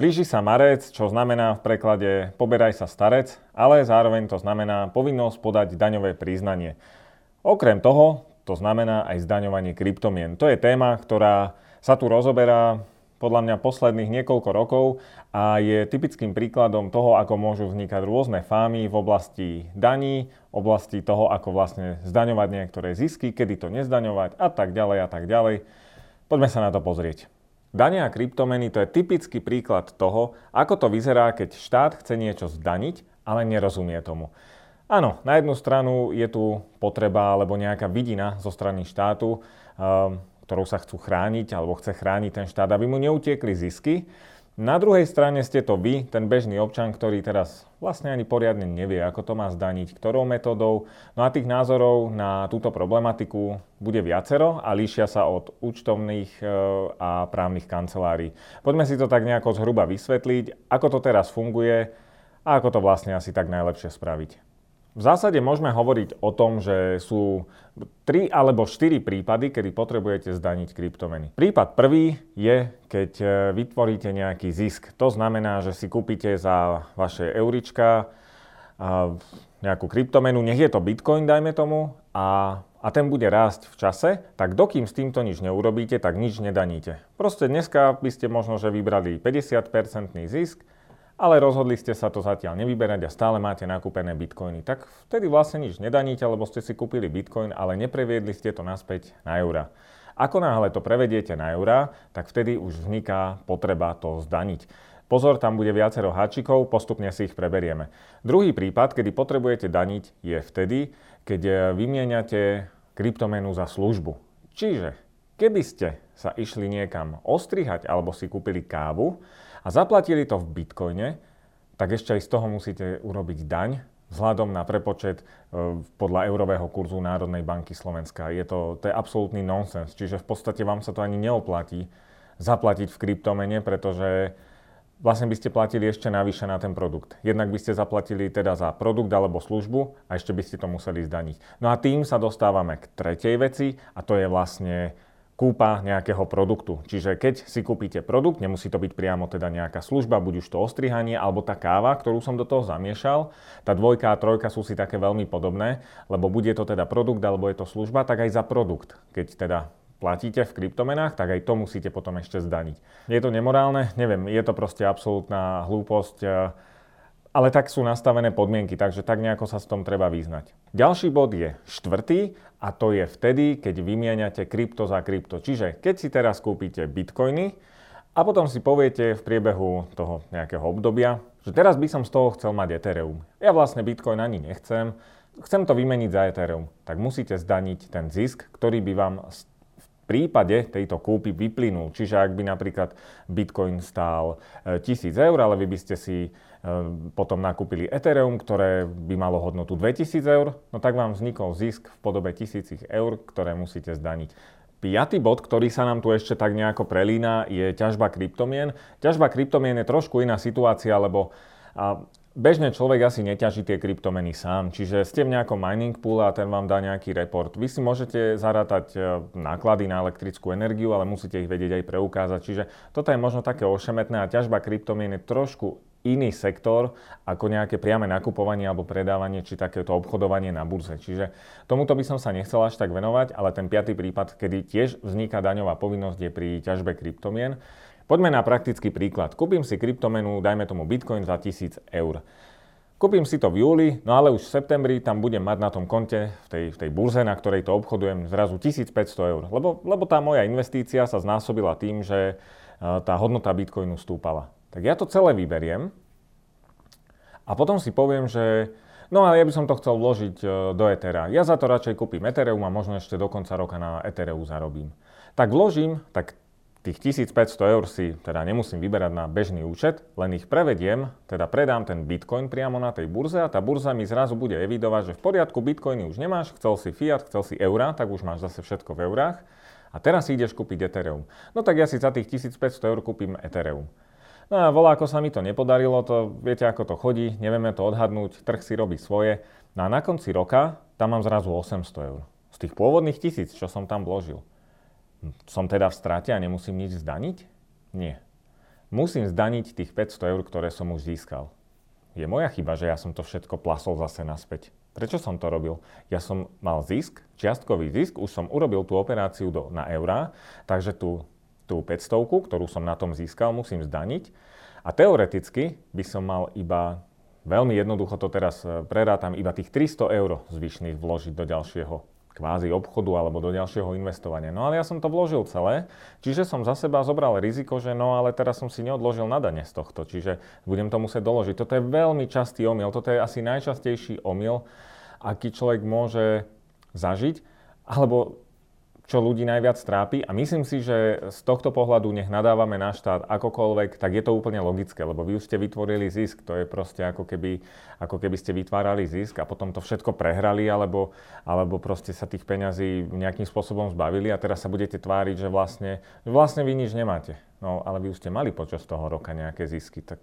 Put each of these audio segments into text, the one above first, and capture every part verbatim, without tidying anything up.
Blíži sa marec, čo znamená v preklade poberaj sa starec, ale zároveň to znamená povinnosť podať daňové priznanie. Okrem toho, to znamená aj zdaňovanie kryptomien. To je téma, ktorá sa tu rozoberá podľa mňa posledných niekoľko rokov a je typickým príkladom toho, ako môžu vznikať rôzne fámy v oblasti daní, oblasti toho, ako vlastne zdaňovať niektoré zisky, kedy to nezdaňovať a tak ďalej a tak ďalej. Poďme sa na to pozrieť. Dane a kryptomeny, to je typický príklad toho, ako to vyzerá, keď štát chce niečo zdaniť, ale nerozumie tomu. Áno, na jednu stranu je tu potreba alebo nejaká vidina zo strany štátu, ktorou sa chcú chrániť alebo chce chrániť ten štát, aby mu neutiekli zisky. Na druhej strane ste to vy, ten bežný občan, ktorý teraz vlastne ani poriadne nevie, ako to má zdaniť, ktorou metodou. No a tých názorov na túto problematiku bude viacero a líšia sa od účtovných a právnych kancelárií. Poďme si to tak nejako zhruba vysvetliť, ako to teraz funguje a ako to vlastne asi tak najlepšie spraviť. V zásade môžeme hovoriť o tom, že sú tri alebo štyri prípady, kedy potrebujete zdaniť kryptomeny. Prípad prvý je, keď vytvoríte nejaký zisk. To znamená, že si kúpite za vaše eurička nejakú kryptomenu, nech je to bitcoin, dajme tomu, a, a ten bude rásť v čase, tak dokým s týmto nič neurobíte, tak nič nedaníte. Proste dneska by ste možno, že vybrali päťdesiat percent zisk, ale rozhodli ste sa to zatiaľ nevyberať a stále máte nakúpené bitcoiny. Tak vtedy vlastne nič nedaníte, lebo ste si kúpili bitcoin, ale nepreviedli ste to naspäť na eurá. Ako náhle to prevediete na eurá, tak vtedy už vzniká potreba to zdaniť. Pozor, tam bude viacero háčikov, postupne si ich preberieme. Druhý prípad, kedy potrebujete daniť, je vtedy, keď vymieňate kryptomenu za službu. Čiže, keby ste sa išli niekam ostrihať alebo si kúpili kávu, a zaplatili to v bitcoine, tak ešte aj z toho musíte urobiť daň vzhľadom na prepočet podľa eurového kurzu Národnej banky Slovenska. Je to, to je absolútny nonsens, čiže v podstate vám sa to ani neoplatí zaplatiť v kryptomene, pretože vlastne by ste platili ešte navyše na ten produkt. Jednak by ste zaplatili teda za produkt alebo službu a ešte by ste to museli zdaniť. No a tým sa dostávame k tretej veci a to je vlastne kúpa nejakého produktu. Čiže keď si kúpite produkt, nemusí to byť priamo teda nejaká služba, buď už to ostrihanie, alebo tá káva, ktorú som do toho zamiešal. Tá dvojka a trojka sú si také veľmi podobné, lebo bude to teda produkt, alebo je to služba, tak aj za produkt. Keď teda platíte v kryptomenách, tak aj to musíte potom ešte zdaniť. Je to nemorálne? Neviem, je to proste absolútna hlúposť, ale tak sú nastavené podmienky, takže tak nejako sa s tom treba vyznať. Ďalší bod je štvrtý, a to je vtedy, keď vymieňate krypto za krypto. Čiže keď si teraz kúpite bitcoiny a potom si poviete v priebehu toho nejakého obdobia, že teraz by som z toho chcel mať Ethereum. Ja vlastne bitcoin ani nechcem, chcem to vymeniť za Ethereum. Tak musíte zdaniť ten zisk, ktorý by vám v prípade tejto kúpy vyplynul. Čiže ak by napríklad bitcoin stál tisíc eur, ale vy by ste si potom nakúpili Ethereum, ktoré by malo hodnotu dvetisíc eur, no tak vám vznikol zisk v podobe tisíc eur, ktoré musíte zdaniť. Piatý bod, ktorý sa nám tu ešte tak nejako prelína, je ťažba kryptomien. Ťažba kryptomien je trošku iná situácia, lebo bežne človek asi neťaží tie kryptomeny sám, čiže ste v nejakom mining poole a ten vám dá nejaký report. Vy si môžete zarátať náklady na elektrickú energiu, ale musíte ich vedieť aj preukázať, čiže toto je možno také ošemetné a ťažba kryptomien je trošku iný sektor ako nejaké priame nakupovanie alebo predávanie či takéto obchodovanie na burze. Čiže tomuto by som sa nechcel až tak venovať, ale ten piatý prípad, kedy tiež vzniká daňová povinnosť, je pri ťažbe kryptomien. Poďme na praktický príklad. Kúpim si kryptomenu, dajme tomu bitcoin za tisíc eur. Kúpim si to v júli, no ale už v septembri tam budem mať na tom konte, v tej, v tej burze, na ktorej to obchodujem, zrazu tisícpäťsto eur. Lebo, lebo tá moja investícia sa znásobila tým, že tá hodnota bitcoinu stúpala. Tak ja to celé vyberiem a potom si poviem, že no ale ja by som to chcel vložiť do Ethera. Ja za to radšej kúpim Ethereum a možno ešte do konca roka na Ethereu zarobím. Tak vložím, tak tých tisícpäťsto eur si teda nemusím vyberať na bežný účet, len ich prevediem, teda predám ten bitcoin priamo na tej burze a tá burza mi zrazu bude evidovať, že v poriadku, bitcoiny už nemáš, chcel si fiat, chcel si eurá, tak už máš zase všetko v eurách a teraz si ideš kúpiť Ethereum. No tak ja si za tých tisícpäťsto eur kúpim Ethereum. No a voľa, ako sa mi to nepodarilo, to viete, ako to chodí, nevieme to odhadnúť, trh si robí svoje. No a na konci roka tam mám zrazu osemsto eur. Z tých pôvodných tisíc, čo som tam vložil. Som teda v strate a nemusím nič zdaniť? Nie. musím zdaniť tých päťsto eur, ktoré som už získal. Je moja chyba, že ja som to všetko plasol zase naspäť. Prečo som to robil? Ja som mal zisk, čiastkový zisk, už som urobil tú operáciu do, na eurá, takže tú, tú päťstovku, ktorú som na tom získal, musím zdaniť. A teoreticky by som mal iba, veľmi jednoducho to teraz prerátam, iba tých tristo eur zvyšných vložiť do ďalšieho kvázi obchodu alebo do ďalšieho investovania. No ale ja som to vložil celé, čiže som za seba zobral riziko, že no ale teraz som si neodložil na dane z tohto, čiže budem to musieť doložiť. Toto je veľmi častý omyl, toto je asi najčastejší omyl, aký človek môže zažiť, alebo čo ľudí najviac trápi, a myslím si, že z tohto pohľadu nech nadávame na štát akokoľvek, tak je to úplne logické, lebo vy už ste vytvorili zisk, to je proste ako keby, ako keby ste vytvárali zisk a potom to všetko prehrali, alebo, alebo proste sa tých peňazí nejakým spôsobom zbavili a teraz sa budete tváriť, že vlastne, vlastne vy nič nemáte. No ale vy už ste mali počas toho roka nejaké zisky, tak,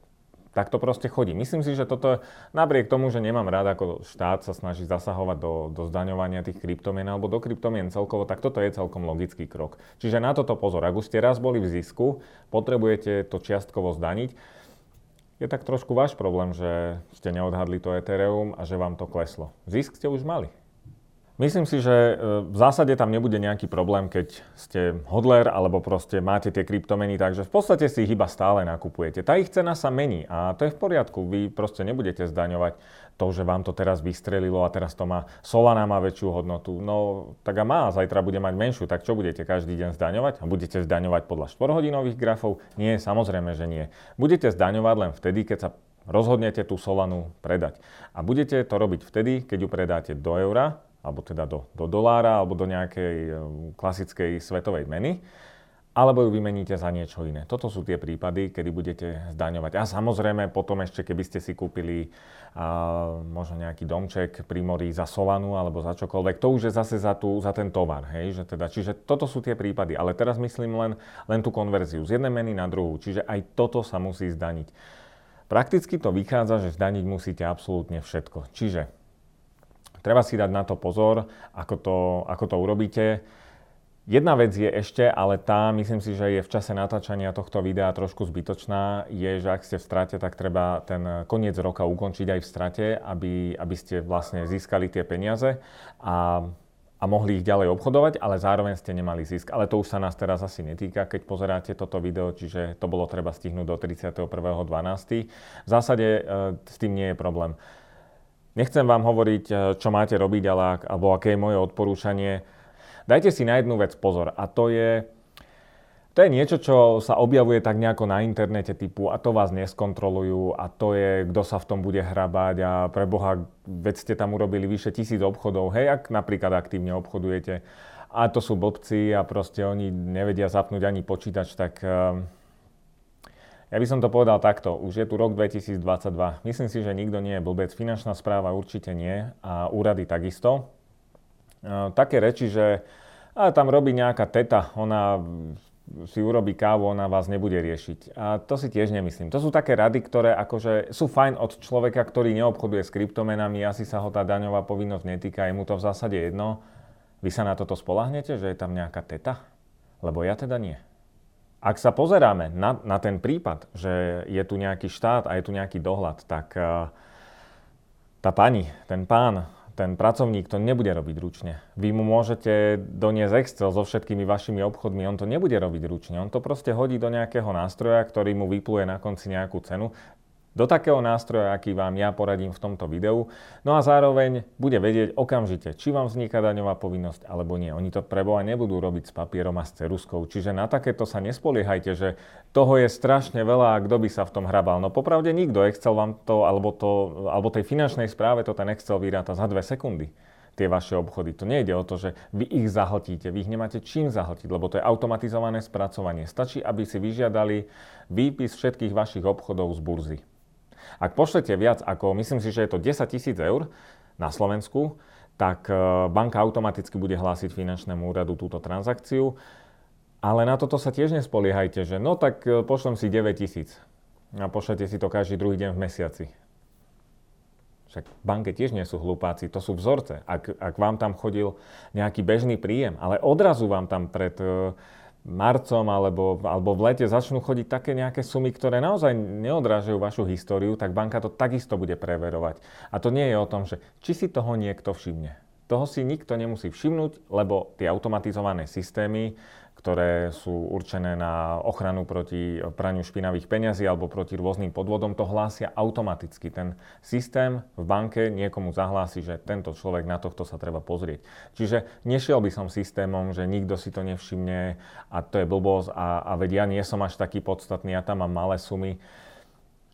tak to proste chodí. Myslím si, že toto napriek tomu, že nemám rád, ako štát sa snaží zasahovať do, do zdaňovania tých kryptomien alebo do kryptomien celkovo, tak toto je celkom logický krok. Čiže na toto pozor. Ak už ste raz boli v zisku, potrebujete to čiastkovo zdaniť. Je tak trošku váš problém, že ste neodhadli to Ethereum a že vám to kleslo. Zisk ste už mali. Myslím si, že v zásade tam nebude nejaký problém, keď ste hodler alebo proste máte tie kryptomeny, takže v podstate si ich iba stále nakupujete. Tá ich cena sa mení a to je v poriadku. Vy proste nebudete zdaňovať to, že vám to teraz vystrelilo a teraz to má, Solana má väčšiu hodnotu. No tak a má, zajtra bude mať menšiu, tak čo budete každý deň zdaňovať? A budete zdaňovať podľa štvorhodinových grafov? Nie, samozrejme, že nie. Budete zdaňovať len vtedy, keď sa rozhodnete tú Solanu predať. A budete to robiť vtedy, keď ju predáte do eura, alebo teda do, do dolára, alebo do nejakej klasickej svetovej meny, alebo ju vymeníte za niečo iné. Toto sú tie prípady, kedy budete zdaňovať. A samozrejme, potom ešte, keby ste si kúpili a, možno nejaký domček pri mori za Solanu, alebo za čokoľvek, to už je zase za, tú, za ten tovar. Hej? Že teda, čiže toto sú tie prípady. Ale teraz myslím len, len tú konverziu z jednej meny na druhú. Čiže aj toto sa musí zdaniť. Prakticky to vychádza, že zdaniť musíte absolútne všetko. Čiže treba si dať na to pozor, ako to, ako to urobíte. Jedna vec je ešte, ale tá, myslím si, že je v čase natáčania tohto videa trošku zbytočná, je, že ak ste v strate, tak treba ten koniec roka ukončiť aj v strate, aby, aby ste vlastne získali tie peniaze a, a mohli ich ďalej obchodovať, ale zároveň ste nemali zisk. Ale to už sa nás teraz asi netýka, keď pozeráte toto video, čiže to bolo treba stihnúť do tridsiateho prvého dvanásteho V zásade e, s tým nie je problém. Nechcem vám hovoriť, čo máte robiť, ale, alebo aké je moje odporúčanie. Dajte si na jednu vec pozor, a to je, to je niečo, čo sa objavuje tak nejako na internete typu a to vás neskontrolujú a to je, kto sa v tom bude hrabať a preboha, veď ste tam urobili vyše tisíc obchodov, hej, ak napríklad aktívne obchodujete a to sú blbci a proste oni nevedia zapnúť ani počítač, tak... Ja by som to povedal takto, už je tu rok dvetisícdvadsaťdva. Myslím si, že nikto nie je blbec. Finančná správa určite nie a úrady takisto. E, také reči, že a tam robí nejaká teta, ona si urobí kávu, ona vás nebude riešiť. A to si tiež nemyslím. To sú také rady, ktoré akože sú fajn od človeka, ktorý neobchoduje s kryptomenami, asi sa ho tá daňová povinnosť netýka, je mu to v zásade jedno. Vy sa na toto spolahnete, že je tam nejaká teta? Lebo ja teda nie. Ak sa pozeráme na, na ten prípad, že je tu nejaký štát a je tu nejaký dohľad, tak uh, tá pani, ten pán, ten pracovník to nebude robiť ručne. Vy mu môžete doniesť Excel so všetkými vašimi obchodmi, on to nebude robiť ručne. On to proste hodí do nejakého nástroja, ktorý mu vypluje na konci nejakú cenu. Do takého nástroja, aký vám ja poradím v tomto videu. No a zároveň bude vedieť okamžite, či vám vzniká daňová povinnosť alebo nie. Oni to preboha nebudú robiť s papierom a s ceruskou. Čiže na takéto sa nespoliehajte, že toho je strašne veľa a kto by sa v tom hrabal. No popravde nikto. Excel vám to alebo, to, alebo tej finančnej správe to ten Excel vyráta za dve sekundy. Tie vaše obchody. To nejde o to, že vy ich zahltíte. Vy ich nemáte čím zahltiť, lebo to je automatizované spracovanie. Stačí, aby si vyžiadali výpis všetkých vašich obchodov z burzy. Ak pošlete viac ako, myslím si, že je to desaťtisíc eur na Slovensku, tak banka automaticky bude hlásiť finančnému úradu túto transakciu. Ale na toto sa tiež nespoliehajte, že no tak pošlem si deväťtisíc a pošlete si to každý druhý deň v mesiaci. Však v banke tiež nie sú hlupáci, to sú vzorce. Ak, ak vám tam chodil nejaký bežný príjem, ale odrazu vám tam pred... marcom alebo, alebo v lete začnú chodiť také nejaké sumy, ktoré naozaj neodrážajú vašu históriu, tak banka to takisto bude preverovať. A to nie je o tom, že či si toho niekto všimne. Toho si nikto nemusí všimnúť, lebo tie automatizované systémy, ktoré sú určené na ochranu proti praniu špinavých peňazí alebo proti rôznym podvodom, to hlásia automaticky. Ten systém v banke niekomu zahlási, že tento človek, na tohto sa treba pozrieť. Čiže nešiel by som systémom, že nikto si to nevšimne a to je blbosť a, a vedia, nie som až taký podstatný, ja tam mám malé sumy.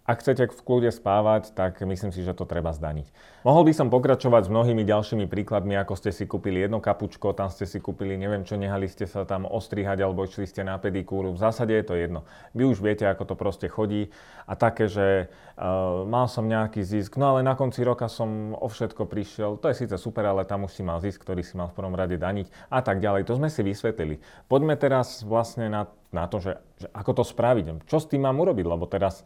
Ak chcete v kľude spávať, tak myslím si, že to treba zdaniť. Mohol by som pokračovať s mnohými ďalšími príkladmi, ako ste si kúpili jedno kapučko, tam ste si kúpili, neviem čo, nehali ste sa tam ostrihať alebo išli ste na pedikúru. V zásade je to jedno. Vy už viete, ako to proste chodí. A také, že e, mal som nejaký zisk, no ale na konci roka som o všetko prišiel. To je síce super, ale tam už si mal zisk, ktorý si mal v prvom rade daniť a tak ďalej. To sme si vysvetlili. Poďme teraz vlastne na, na to, že, že ako to spraviť. Čo s tým mám urobiť, lebo teraz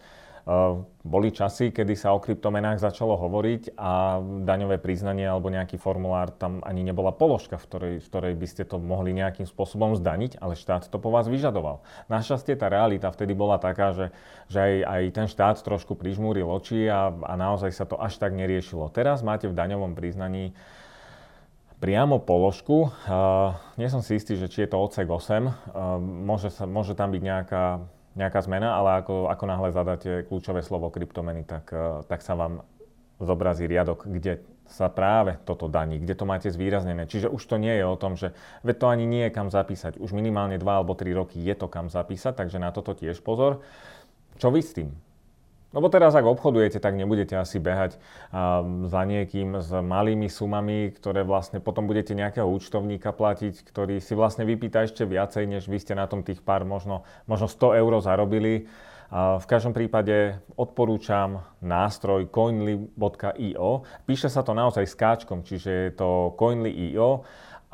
boli časy, kedy sa o kryptomenách začalo hovoriť a daňové priznanie alebo nejaký formulár, tam ani nebola položka, v ktorej, v ktorej by ste to mohli nejakým spôsobom zdaniť, ale štát to po vás vyžadoval. Našťastie tá realita vtedy bola taká, že, že aj, aj ten štát trošku prižmúril oči a, a naozaj sa to až tak neriešilo. Teraz máte v daňovom priznaní priamo položku, uh, nie som si istý, že či je to odsek osem, uh, môže, sa, môže tam byť nejaká nejaká zmena, ale ako, ako náhle zadáte kľúčové slovo kryptomeny, tak, tak sa vám zobrazí riadok, kde sa práve toto daní, kde to máte zvýraznené. Čiže už to nie je o tom, že veď to ani nie je kam zapísať. Už minimálne dva alebo tri roky je to kam zapísať, takže na toto tiež pozor. Čo vy s tým? Lebo teraz, ak obchodujete, tak nebudete asi behať um, za niekým s malými sumami, ktoré vlastne potom budete nejakého účtovníka platiť, ktorý si vlastne vypýta ešte viacej, než vy ste na tom tých pár možno, možno sto eur zarobili. Uh, v každom prípade odporúčam nástroj Koinly bodka io. Píše sa to naozaj s káčkom, čiže je to Koinly bodka io.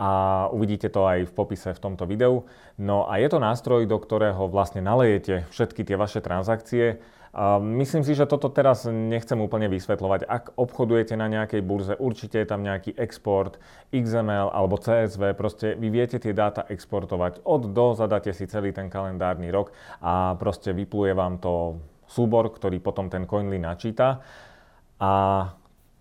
A uvidíte to aj v popise v tomto videu. No a je to nástroj, do ktorého vlastne nalejete všetky tie vaše transakcie. A myslím si, že toto teraz nechcem úplne vysvetľovať. Ak obchodujete na nejakej burze, určite je tam nejaký export, iks em el alebo cé es vé. Proste vy viete tie dáta exportovať. Od do zadáte si celý ten kalendárny rok a proste vypluje vám to súbor, ktorý potom ten Koinly načíta. A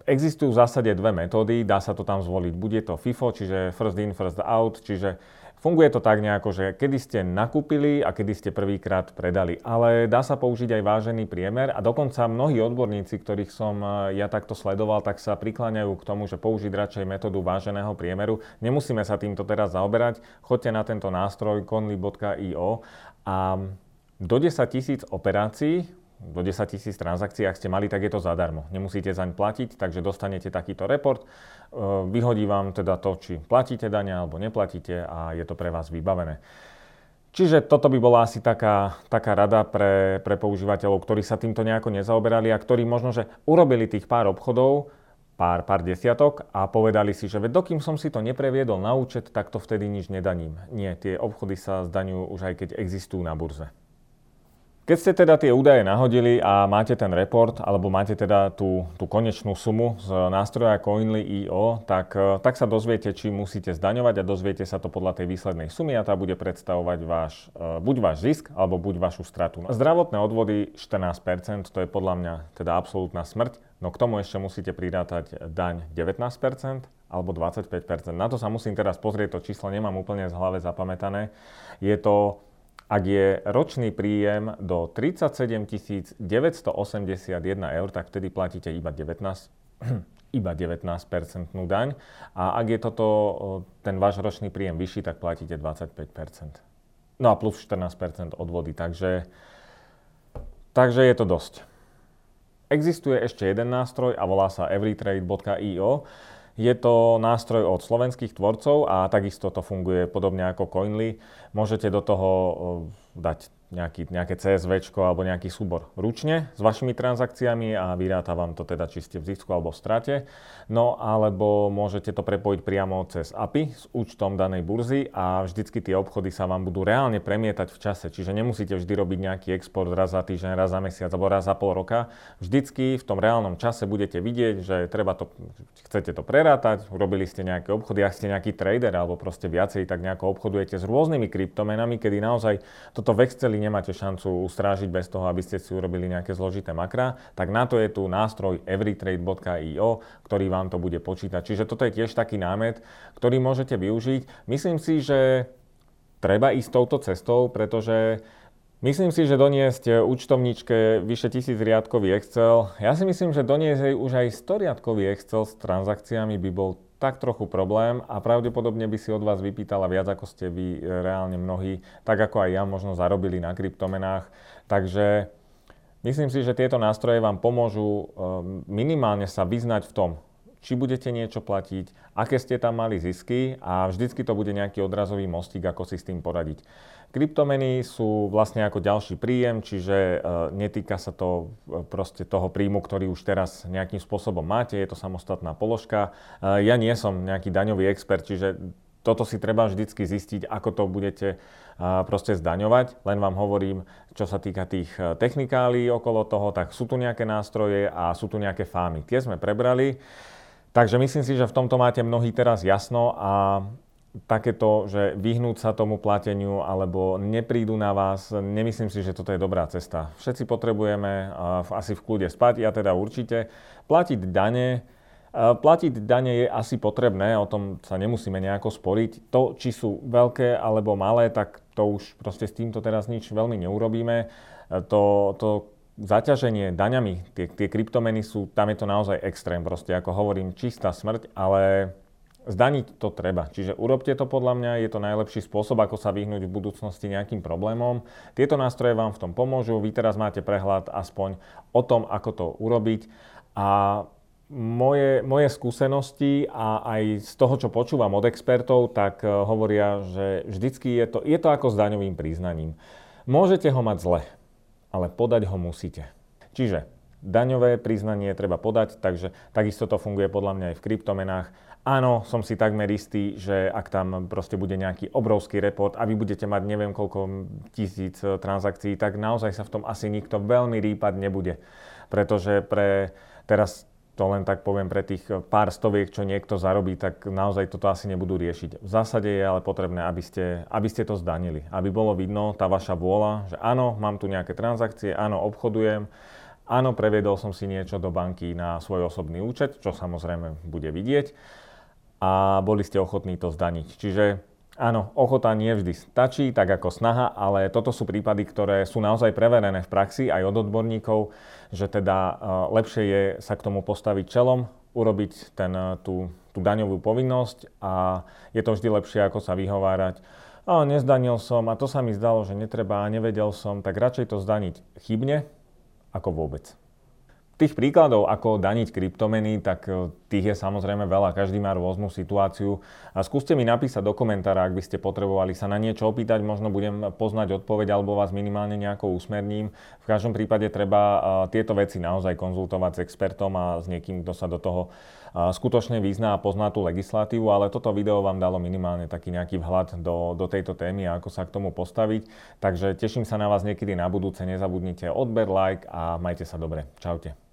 existujú v zásade dve metódy, dá sa to tam zvoliť. Bude to FIFO, čiže first in, first out, čiže funguje to tak nejako, že kedy ste nakúpili a kedy ste prvýkrát predali. Ale dá sa použiť aj vážený priemer a dokonca mnohí odborníci, ktorých som ja takto sledoval, tak sa prikláňajú k tomu, že použiť radšej metódu váženého priemeru. Nemusíme sa týmto teraz zaoberať. Choďte na tento nástroj Koinly bodka io a do desaťtisíc operácií, do desaťtisíc transakcií, ak ste mali, tak je to zadarmo. Nemusíte zaň platiť, takže dostanete takýto report. Vyhodí vám teda to, či platíte dane alebo neplatíte a je to pre vás vybavené. Čiže toto by bola asi taká, taká rada pre, pre používateľov, ktorí sa týmto nejako nezaoberali a ktorí možno, že urobili tých pár obchodov, Pár, pár desiatok a povedali si, že veď dokým som si to nepreviedol na účet, tak to vtedy nič nedaním. Nie, tie obchody sa zdaňujú už aj keď existujú na burze. Keď ste teda tie údaje nahodili a máte ten report, alebo máte teda tú, tú konečnú sumu z nástroja Koinly bodka io, tak, tak sa dozviete, či musíte zdaňovať a dozviete sa to podľa tej výslednej sumy a tá bude predstavovať váš, buď váš zisk, alebo buď vašu stratu. Zdravotné odvody štrnásť percent, to je podľa mňa teda absolútna smrť, no k tomu ešte musíte prirátať daň devätnásť percent alebo dvadsaťpäť percent. Na to sa musím teraz pozrieť, to číslo nemám úplne z hlave zapamätané. Je to... Ak je ročný príjem do tridsaťsedem tisíc deväťstoosemdesiatjeden eur, tak vtedy platíte iba devätnásť, iba devätnásť percent daň. A ak je toto, ten váš ročný príjem vyšší, tak platíte dvadsaťpäť percent. No a plus štrnásť percent odvody, takže, takže je to dosť. Existuje ešte jeden nástroj a volá sa everytrade bodka io. Je to nástroj od slovenských tvorcov a takisto to funguje podobne ako Koinly. Môžete do toho dať nejaký, nejaké CSVčko alebo nejaký súbor ručne s vašimi transakciami a vyráta vám to teda, či ste v zisku alebo v strate. No alebo môžete to prepojiť priamo cez á pé í s účtom danej burzy a vždycky tie obchody sa vám budú reálne premietať v čase. Čiže nemusíte vždy robiť nejaký export raz za týždeň, raz za mesiac alebo raz za pol roka. Vždycky v tom reálnom čase budete vidieť, že treba to, chcete to prerátať, urobili ste nejaké obchody, ak ste nejaký trader alebo proste viacej, tak nejako obchodujete s rôznymi kryptomenami, kedy naozaj toto v Exceli nemáte šancu ustrážiť bez toho, aby ste si urobili nejaké zložité makra, tak na to je tu nástroj everytrade bodka io, ktorý vám to bude počítať. Čiže toto je tiež taký námet, ktorý môžete využiť. Myslím si, že treba ísť touto cestou, pretože myslím si, že doniesť účtovničke vyše tisíc riadkový Excel, ja si myslím, že doniesť už aj sto riadkový Excel s transakciami by bol tak trochu problém a pravdepodobne by si od vás vypýtala viac, ako ste vy reálne mnohí, tak ako aj ja, možno zarobili na kryptomenách. Takže myslím si, že tieto nástroje vám pomôžu minimálne sa vyznať v tom, či budete niečo platiť, aké ste tam mali zisky a vždycky to bude nejaký odrazový mostík, ako si s tým poradiť. Kryptomeny sú vlastne ako ďalší príjem, čiže netýka sa to proste toho príjmu, ktorý už teraz nejakým spôsobom máte, je to samostatná položka. Ja nie som nejaký daňový expert, čiže toto si treba vždycky zistiť, ako to budete proste zdaňovať. Len vám hovorím, čo sa týka tých technikálií okolo toho, tak sú tu nejaké nástroje a sú tu nejaké fámy. Tie sme prebrali. Takže myslím si, že v tomto máte mnohí teraz jasno a takéto, že vyhnúť sa tomu plateniu alebo neprídu na vás, nemyslím si, že toto je dobrá cesta. Všetci potrebujeme asi v kľude spať, ja teda určite. Platiť dane, platiť dane je asi potrebné, o tom sa nemusíme nejako sporiť. To, či sú veľké alebo malé, tak to už proste s týmto teraz nič veľmi neurobíme. To, to zaťaženie daňami, tie, tie kryptomeny sú, tam je to naozaj extrém, proste ako hovorím, čistá smrť, ale zdaniť to treba. Čiže urobte to podľa mňa, je to najlepší spôsob, ako sa vyhnúť v budúcnosti nejakým problémom. Tieto nástroje vám v tom pomôžu, vy teraz máte prehľad aspoň o tom, ako to urobiť a Moje, moje skúsenosti a aj z toho, čo počúvam od expertov, tak hovoria, že vždycky je to, je to ako s daňovým priznaním. Môžete ho mať zle, ale podať ho musíte. Čiže daňové priznanie treba podať, takže takisto to funguje podľa mňa aj v kryptomenách. Áno, som si takmer istý, že ak tam proste bude nejaký obrovský report a vy budete mať neviem koľko tisíc transakcií, tak naozaj sa v tom asi nikto veľmi rýpať nebude. Pretože pre teraz, to len tak poviem, pre tých pár stoviek, čo niekto zarobí, tak naozaj toto asi nebudú riešiť. V zásade je ale potrebné, aby ste, aby ste to zdanili. Aby bolo vidno tá vaša vôľa, že áno, mám tu nejaké transakcie, áno, obchodujem, áno, previedol som si niečo do banky na svoj osobný účet, čo samozrejme bude vidieť a boli ste ochotní to zdaniť. Čiže áno, ochota nie vždy stačí, tak ako snaha, ale toto sú prípady, ktoré sú naozaj preverené v praxi aj od odborníkov, že teda lepšie je sa k tomu postaviť čelom, urobiť ten, tú, tú daňovú povinnosť a je to vždy lepšie, ako sa vyhovárať. A nezdanil som a to sa mi zdalo, že netreba a nevedel som, tak radšej to zdaniť chybne ako vôbec. Tých príkladov, ako daniť kryptomeny, tak tých je samozrejme veľa. Každý má rôznu situáciu. A skúste mi napísať do komentára, ak by ste potrebovali sa na niečo opýtať. Možno budem poznať odpoveď alebo vás minimálne nejako usmerním. V každom prípade treba tieto veci naozaj konzultovať s expertom a s niekým, kto sa do toho skutočne vyzná a pozná tú legislatívu. Ale toto video vám dalo minimálne taký nejaký vhľad do, do tejto témy a ako sa k tomu postaviť. Takže teším sa na vás niekedy na budúce. Nezabudnite odber, like a majte sa dobre. Čaute.